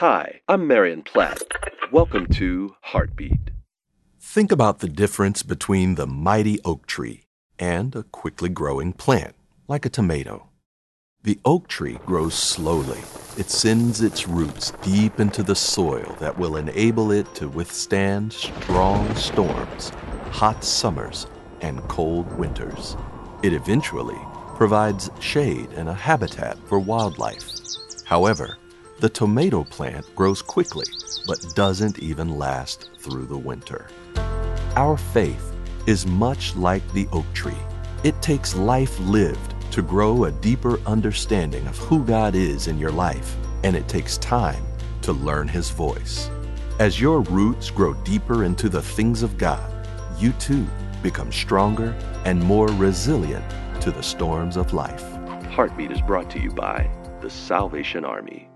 Hi, I'm Marion Platt. Welcome to Heartbeat. Think about the difference between the mighty oak tree and a quickly growing plant, like a tomato. The oak tree grows slowly. It sends its roots deep into the soil that will enable it to withstand strong storms, hot summers, and cold winters. It eventually provides shade and a habitat for wildlife. However, the tomato plant grows quickly, but doesn't even last through the winter. Our faith is much like the oak tree. It takes life lived to grow a deeper understanding of who God is in your life, and it takes time to learn His voice. As your roots grow deeper into the things of God, you too become stronger and more resilient to the storms of life. Heartbeat is brought to you by the Salvation Army.